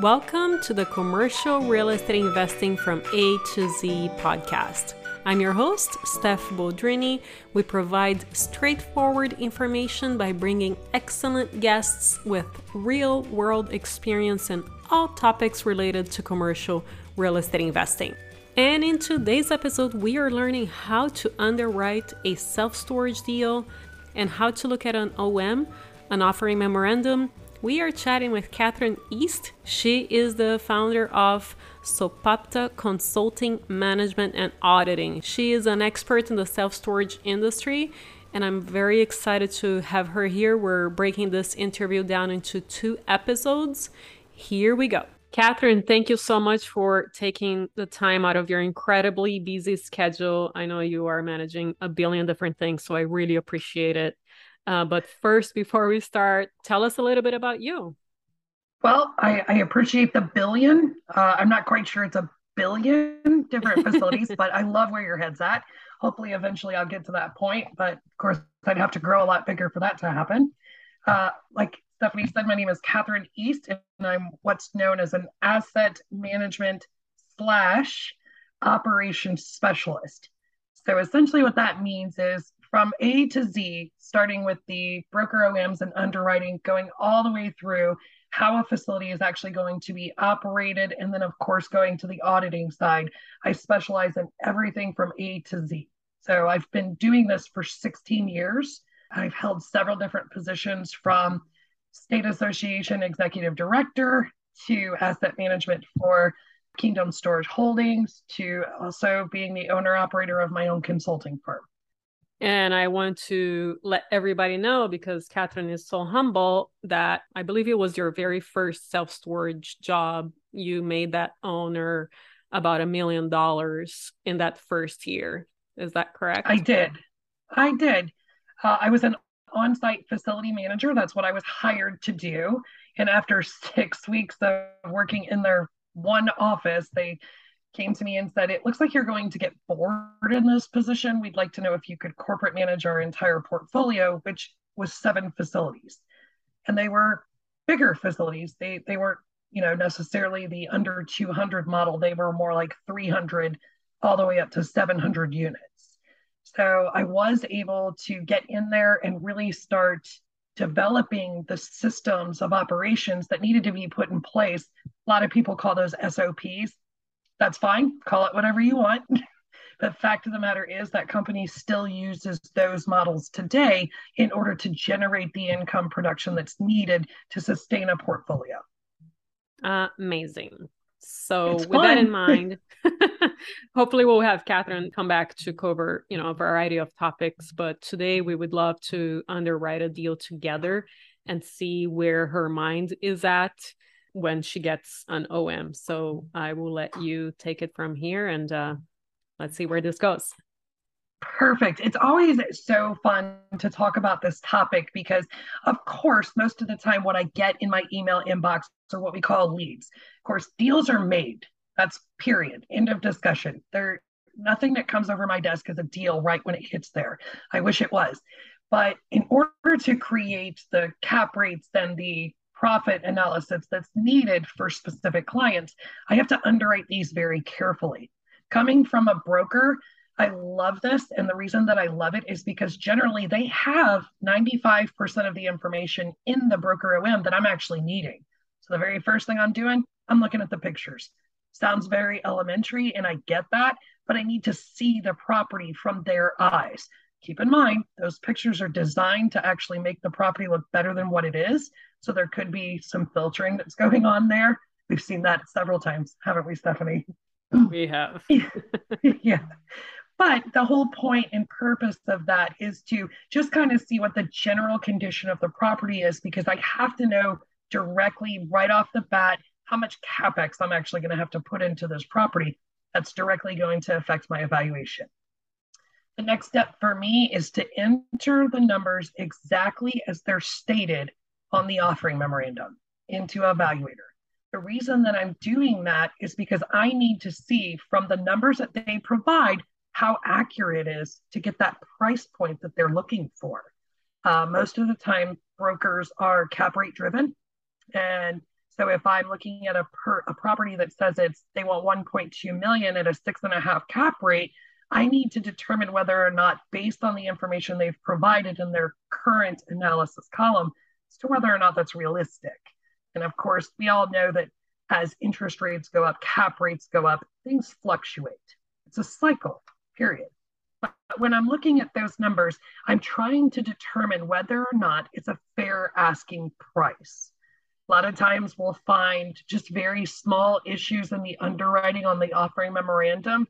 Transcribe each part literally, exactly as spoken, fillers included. Welcome to the Commercial Real Estate Investing from A to Z podcast. I'm your host, Steph Boldrini. We provide straightforward information by bringing excellent guests with real-world experience in all topics related to commercial real estate investing. And in today's episode, we are learning how to underwrite a self-storage deal and how to look at an O M, an offering memorandum. We are chatting with Kathryn East. She is the founder of Sopapta Consulting Management and Auditing. She is an expert in the self-storage industry, and I'm very excited to have her here. We're breaking this interview down into two episodes. Here we go. Kathryn, thank you so much for taking the time out of your incredibly busy schedule. I know you are managing a billion different things, so I really appreciate it. Uh, but first, before we start, tell us a little bit about you. Well, I, I appreciate the billion. Uh, I'm not quite sure it's a billion different facilities, but I love where your head's at. Hopefully, eventually I'll get to that point. But of course, I'd have to grow a lot bigger for that to happen. Uh, like Stephanie said, my name is Kathryn East, and I'm what's known as an asset management slash operations specialist. So essentially what that means is from A to Z, starting with the broker O Ms and underwriting, going all the way through how a facility is actually going to be operated. And then, of course, going to the auditing side. I specialize in everything from A to Z. So I've been doing this for sixteen years. I've held several different positions, from State Association Executive Director to Asset Management for Kingdom Storage Holdings, to also being the owner-operator of my own consulting firm. And I want to let everybody know, because Kathryn is so humble, that I believe it was your very first self-storage job. You made that owner about a million dollars in that first year. Is that correct? I did. I did. Uh, I was an on-site facility manager. That's what I was hired to do. And after six weeks of working in their one office, they came to me and said, "It looks like you're going to get bored in this position. We'd like to know if you could corporate manage our entire portfolio," which was seven facilities. And they were bigger facilities. They they weren't, you know, necessarily the under two hundred model. They were more like three hundred all the way up to seven hundred units. So I was able to get in there and really start developing the systems of operations that needed to be put in place. A lot of people call those S O Ps. That's fine. Call it whatever you want. The fact of the matter is that company still uses those models today in order to generate the income production that's needed to sustain a portfolio. Uh, amazing. So it's with fun. That in mind, hopefully we'll have Kathryn come back to cover, you know, a variety of topics. But today we would love to underwrite a deal together and see where her mind is at when she gets an O M. So I will let you take it from here, and uh, let's see where this goes. Perfect. It's always so fun to talk about this topic because, of course, most of the time what I get in my email inbox are what we call leads. Of course, deals are made. That's period. End of discussion. There, nothing that comes over my desk is a deal right when it hits there. I wish it was. But in order to create the cap rates and the profit analysis that's needed for specific clients, I have to underwrite these very carefully. Coming from a broker, I love this. And the reason that I love it is because generally they have ninety-five percent of the information in the broker O M that I'm actually needing. So the very first thing I'm doing, I'm looking at the pictures. Sounds very elementary, and I get that, but I need to see the property from their eyes. Keep in mind, those pictures are designed to actually make the property look better than what it is. So there could be some filtering that's going on there. We've seen that several times, haven't we, Stephanie? We have. Yeah. But the whole point and purpose of that is to just kind of see what the general condition of the property is, because I have to know directly right off the bat how much CapEx I'm actually going to have to put into this property. That's directly going to affect my evaluation. The next step for me is to enter the numbers exactly as they're stated on the offering memorandum into Evaluator. The reason that I'm doing that is because I need to see from the numbers that they provide how accurate it is to get that price point that they're looking for. Uh, most of the time, brokers are cap rate driven, and So if I'm looking at a, per, a property that says it's they want one point two million at a six and a half cap rate, I need to determine whether or not, based on the information they've provided in their current analysis column, as to whether or not that's realistic. And of course, we all know that as interest rates go up, cap rates go up, things fluctuate. It's a cycle, period. But when I'm looking at those numbers, I'm trying to determine whether or not it's a fair asking price. A lot of times we'll find just very small issues in the underwriting on the offering memorandum.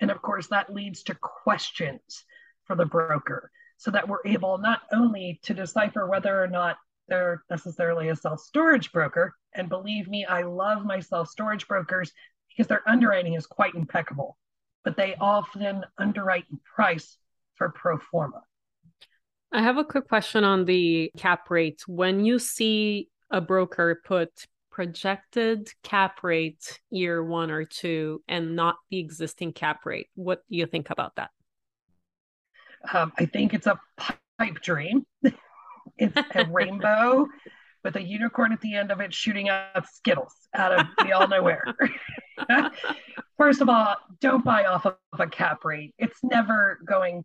And of course, that leads to questions for the broker so that we're able not only to decipher whether or not they're necessarily a self-storage broker. And believe me, I love my self-storage brokers because their underwriting is quite impeccable, but they often underwrite and price for pro forma. I have a quick question on the cap rate. When you see a broker put projected cap rate year one or two and not the existing cap rate, what do you think about that? Um, I think it's a pipe dream. It's a rainbow with a unicorn at the end of it shooting out Skittles out of we all know where. First of all, don't buy off of a cap rate. It's never going.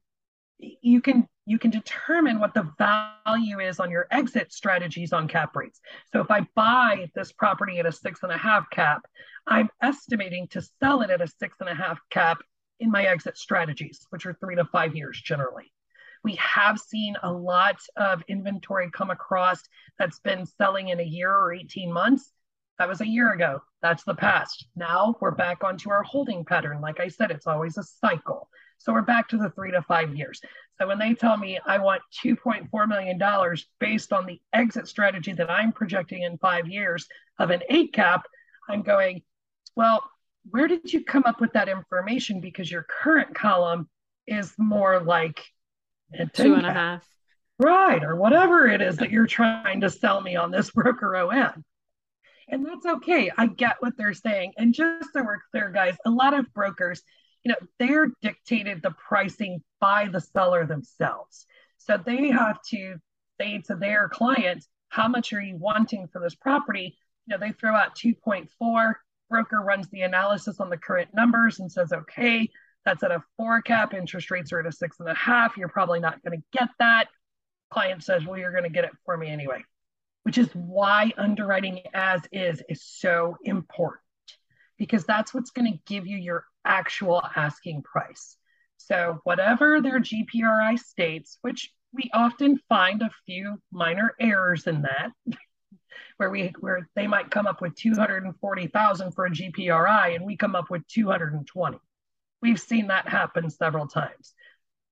You can you can determine what the value is on your exit strategies on cap rates. So if I buy this property at a six and a half cap, I'm estimating to sell it at a six and a half cap in my exit strategies, which are three to five years generally. We have seen a lot of inventory come across that's been selling in a year or eighteen months. That was a year ago. That's the past. Now we're back onto our holding pattern. Like I said, it's always a cycle. So we're back to the three to five years. So when they tell me I want two point four million dollars based on the exit strategy that I'm projecting in five years of an eight cap, I'm going, well, where did you come up with that information? Because your current column is more like And two and a half. Right, or whatever it is that you're trying to sell me on this broker O M. And that's okay. I get what they're saying. And just so we're clear, guys, a lot of brokers, you know, they're dictated the pricing by the seller themselves. So they have to say to their client, how much are you wanting for this property? You know, they throw out two point four. Broker runs the analysis on the current numbers and says, okay, that's at a four cap, interest rates are at a six and a half. You're probably not going to get that. Client says, well, you're going to get it for me anyway, which is why underwriting as is is so important, because that's what's going to give you your actual asking price. So whatever their G P R I states, which we often find a few minor errors in that, where we where they might come up with two hundred forty thousand for a G P R I and we come up with two hundred twenty. We've seen that happen several times.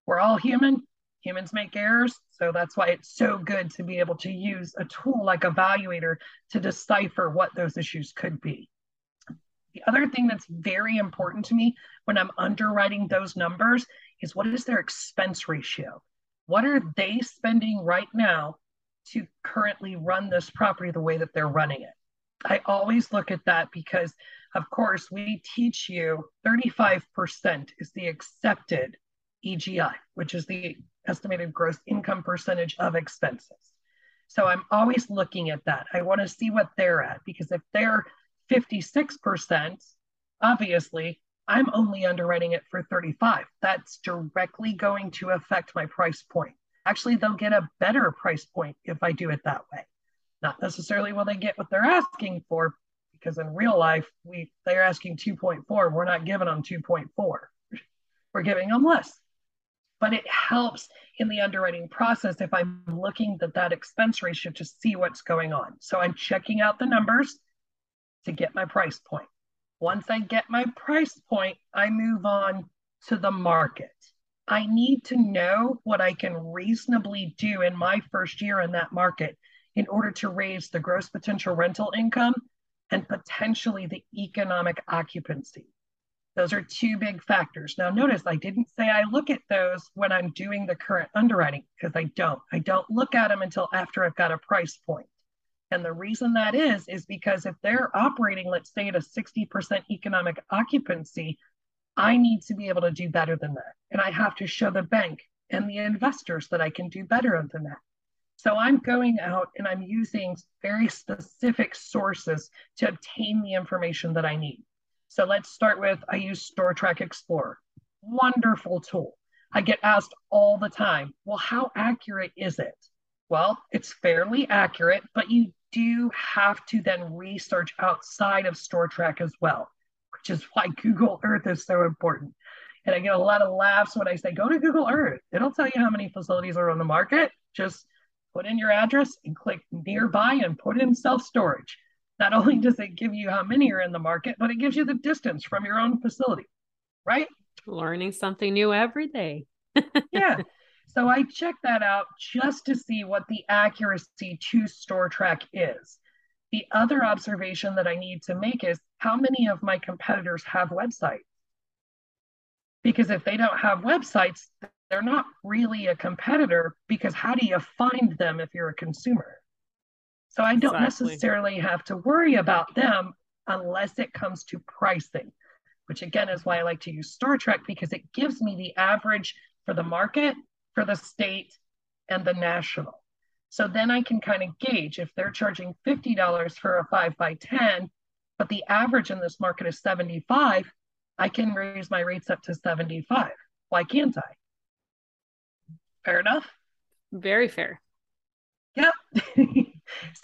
We're all human. Humans make errors. So that's why it's so good to be able to use a tool like Evaluator to decipher what those issues could be. The other thing that's very important to me when I'm underwriting those numbers is what is their expense ratio? What are they spending right now to currently run this property the way that they're running it? I always look at that because, of course, we teach you thirty-five percent is the accepted E G I, which is the estimated gross income percentage of expenses. So I'm always looking at that. I want to see what they're at, because if they're fifty-six percent, obviously, I'm only underwriting it for thirty-five. That's directly going to affect my price point. Actually, they'll get a better price point if I do it that way. Not necessarily will they get what they're asking for, because in real life, we they're asking two point four. We're not giving them two point four. We're giving them less. But it helps in the underwriting process if I'm looking at that expense ratio to see what's going on. So I'm checking out the numbers to get my price point. Once I get my price point, I move on to the market. I need to know what I can reasonably do in my first year in that market in order to raise the gross potential rental income and potentially the economic occupancy. Those are two big factors. Now notice I didn't say I look at those when I'm doing the current underwriting, because I don't. I don't look at them until after I've got a price point. And the reason that is, is because if they're operating, let's say at a sixty percent economic occupancy, I need to be able to do better than that. And I have to show the bank and the investors that I can do better than that. So I'm going out and I'm using very specific sources to obtain the information that I need. So let's start with, I use StorTrack Explorer. Wonderful tool. I get asked all the time, well, how accurate is it? Well, it's fairly accurate, but you do have to then research outside of StorTrack as well, which is why Google Earth is so important. And I get a lot of laughs when I say, go to Google Earth. It'll tell you how many facilities are on the market. Just put in your address and click nearby and put in self-storage. Not only does it give you how many are in the market, but it gives you the distance from your own facility, right? Learning something new every day. Yeah. So I check that out just to see what the accuracy to StorTrack is. The other observation that I need to make is how many of my competitors have websites? Because if they don't have websites, they're not really a competitor, because how do you find them if you're a consumer? So I don't exactly. necessarily have to worry about them unless it comes to pricing, which again is why I like to use StorTrack, because it gives me the average for the market, for the state, and the national. So then I can kind of gauge if they're charging fifty dollars for a five by ten, but the average in this market is seventy-five dollars, I can raise my rates up to seventy-five dollars. Why can't I? Fair enough? Very fair. Yep.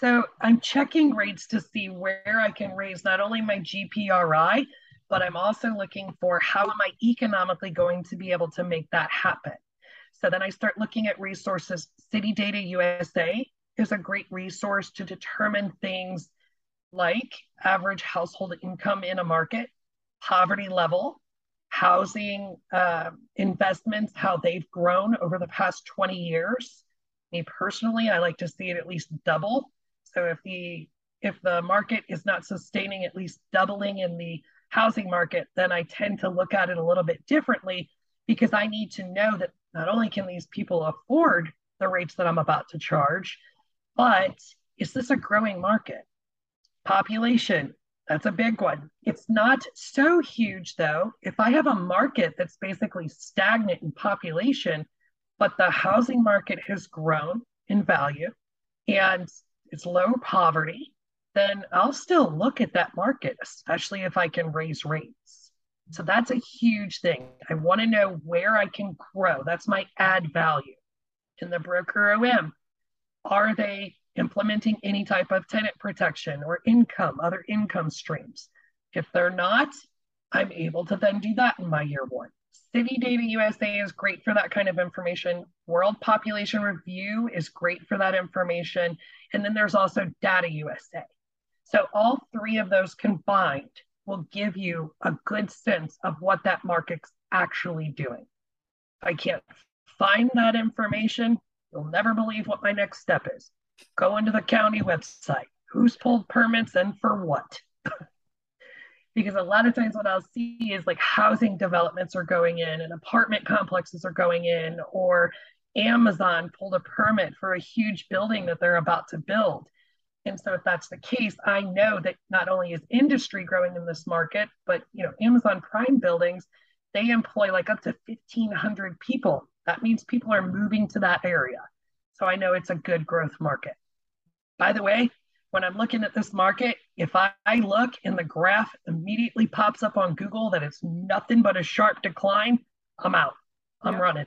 So I'm checking rates to see where I can raise not only my G P R I, but I'm also looking for how am I economically going to be able to make that happen. So then I start looking at resources. City Data U S A is a great resource to determine things like average household income in a market, poverty level, housing uh, investments, how they've grown over the past twenty years. Me personally, I like to see it at least double. So if the if the market is not sustaining at least doubling in the housing market, then I tend to look at it a little bit differently, because I need to know that not only can these people afford the rates that I'm about to charge, but is this a growing market? Population, that's a big one. It's not so huge though. If I have a market that's basically stagnant in population, but the housing market has grown in value and it's low poverty, then I'll still look at that market, especially if I can raise rates. So that's a huge thing. I want to know where I can grow. That's my add value. In the broker O M, are they implementing any type of tenant protection or income, other income streams? If they're not, I'm able to then do that in my year one. City Data U S A is great for that kind of information. World Population Review is great for that information. And then there's also Data U S A. So all three of those combined will give you a good sense of what that market's actually doing. If I can't find that information, you'll never believe what my next step is. Go into the county website. Who's pulled permits and for what? Because a lot of times what I'll see is like housing developments are going in and apartment complexes are going in, or Amazon pulled a permit for a huge building that they're about to build. And so if that's the case, I know that not only is industry growing in this market, but you know, Amazon Prime buildings, they employ like up to fifteen hundred people. That means people are moving to that area. So I know it's a good growth market. By the way, when I'm looking at this market, if I, I look and the graph immediately pops up on Google that it's nothing but a sharp decline, I'm out. I'm yeah. running.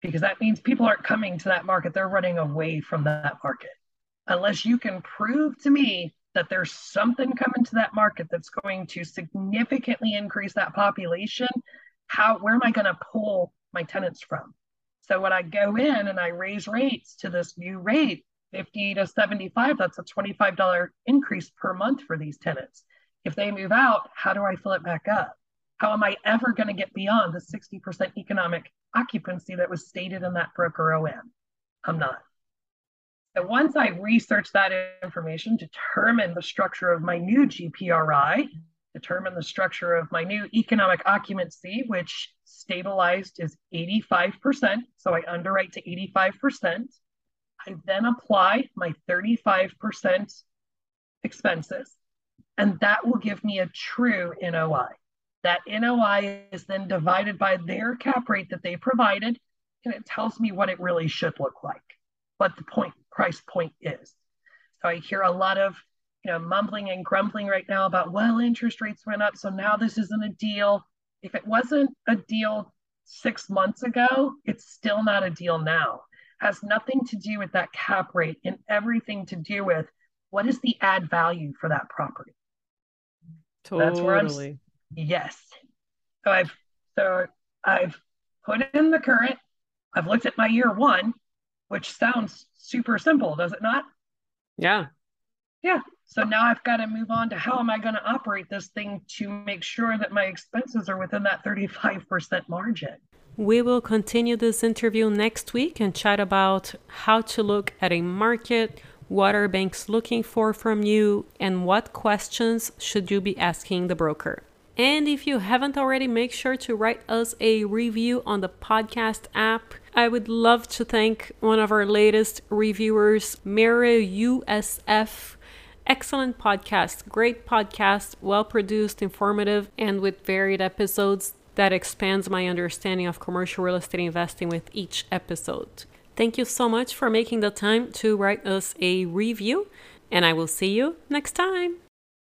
Because that means people aren't coming to that market. They're running away from that market. Unless you can prove to me that there's something coming to that market that's going to significantly increase that population, how, where am I going to pull my tenants from? So when I go in and I raise rates to this new rate, fifty to seventy-five, that's a twenty-five dollar increase per month for these tenants. If they move out, how do I fill it back up? How am I ever going to get beyond the sixty percent economic occupancy that was stated in that broker O M? I'm not. So once I research that information, determine the structure of my new G P R I, determine the structure of my new economic occupancy, which stabilized is eighty-five percent. So I underwrite to eighty-five percent. I then apply my thirty-five percent expenses, and that will give me a true N O I. That N O I is then divided by their cap rate that they provided, and it tells me what it really should look like. But the point price point is. So I hear a lot of, you know, mumbling and grumbling right now about, well, interest rates went up, so now this isn't a deal. If it wasn't a deal six months ago, it's still not a deal now. Has nothing to do with that cap rate and everything to do with what is the add value for that property. Totally. That's where I'm, yes. So I've, so I've put in the current, I've looked at my year one, which sounds super simple, does it not? Yeah. Yeah. So now I've got to move on to how am I going to operate this thing to make sure that my expenses are within that thirty-five percent margin. We will continue this interview next week and chat about how to look at a market, what are banks looking for from you, and what questions should you be asking the broker. And if you haven't already, make sure to write us a review on the podcast app. I would love to thank one of our latest reviewers, Mary U S F. Excellent podcast, great podcast, well-produced, informative, and with varied episodes. That expands my understanding of commercial real estate investing with each episode. Thank you so much for making the time to write us a review, and I will see you next time.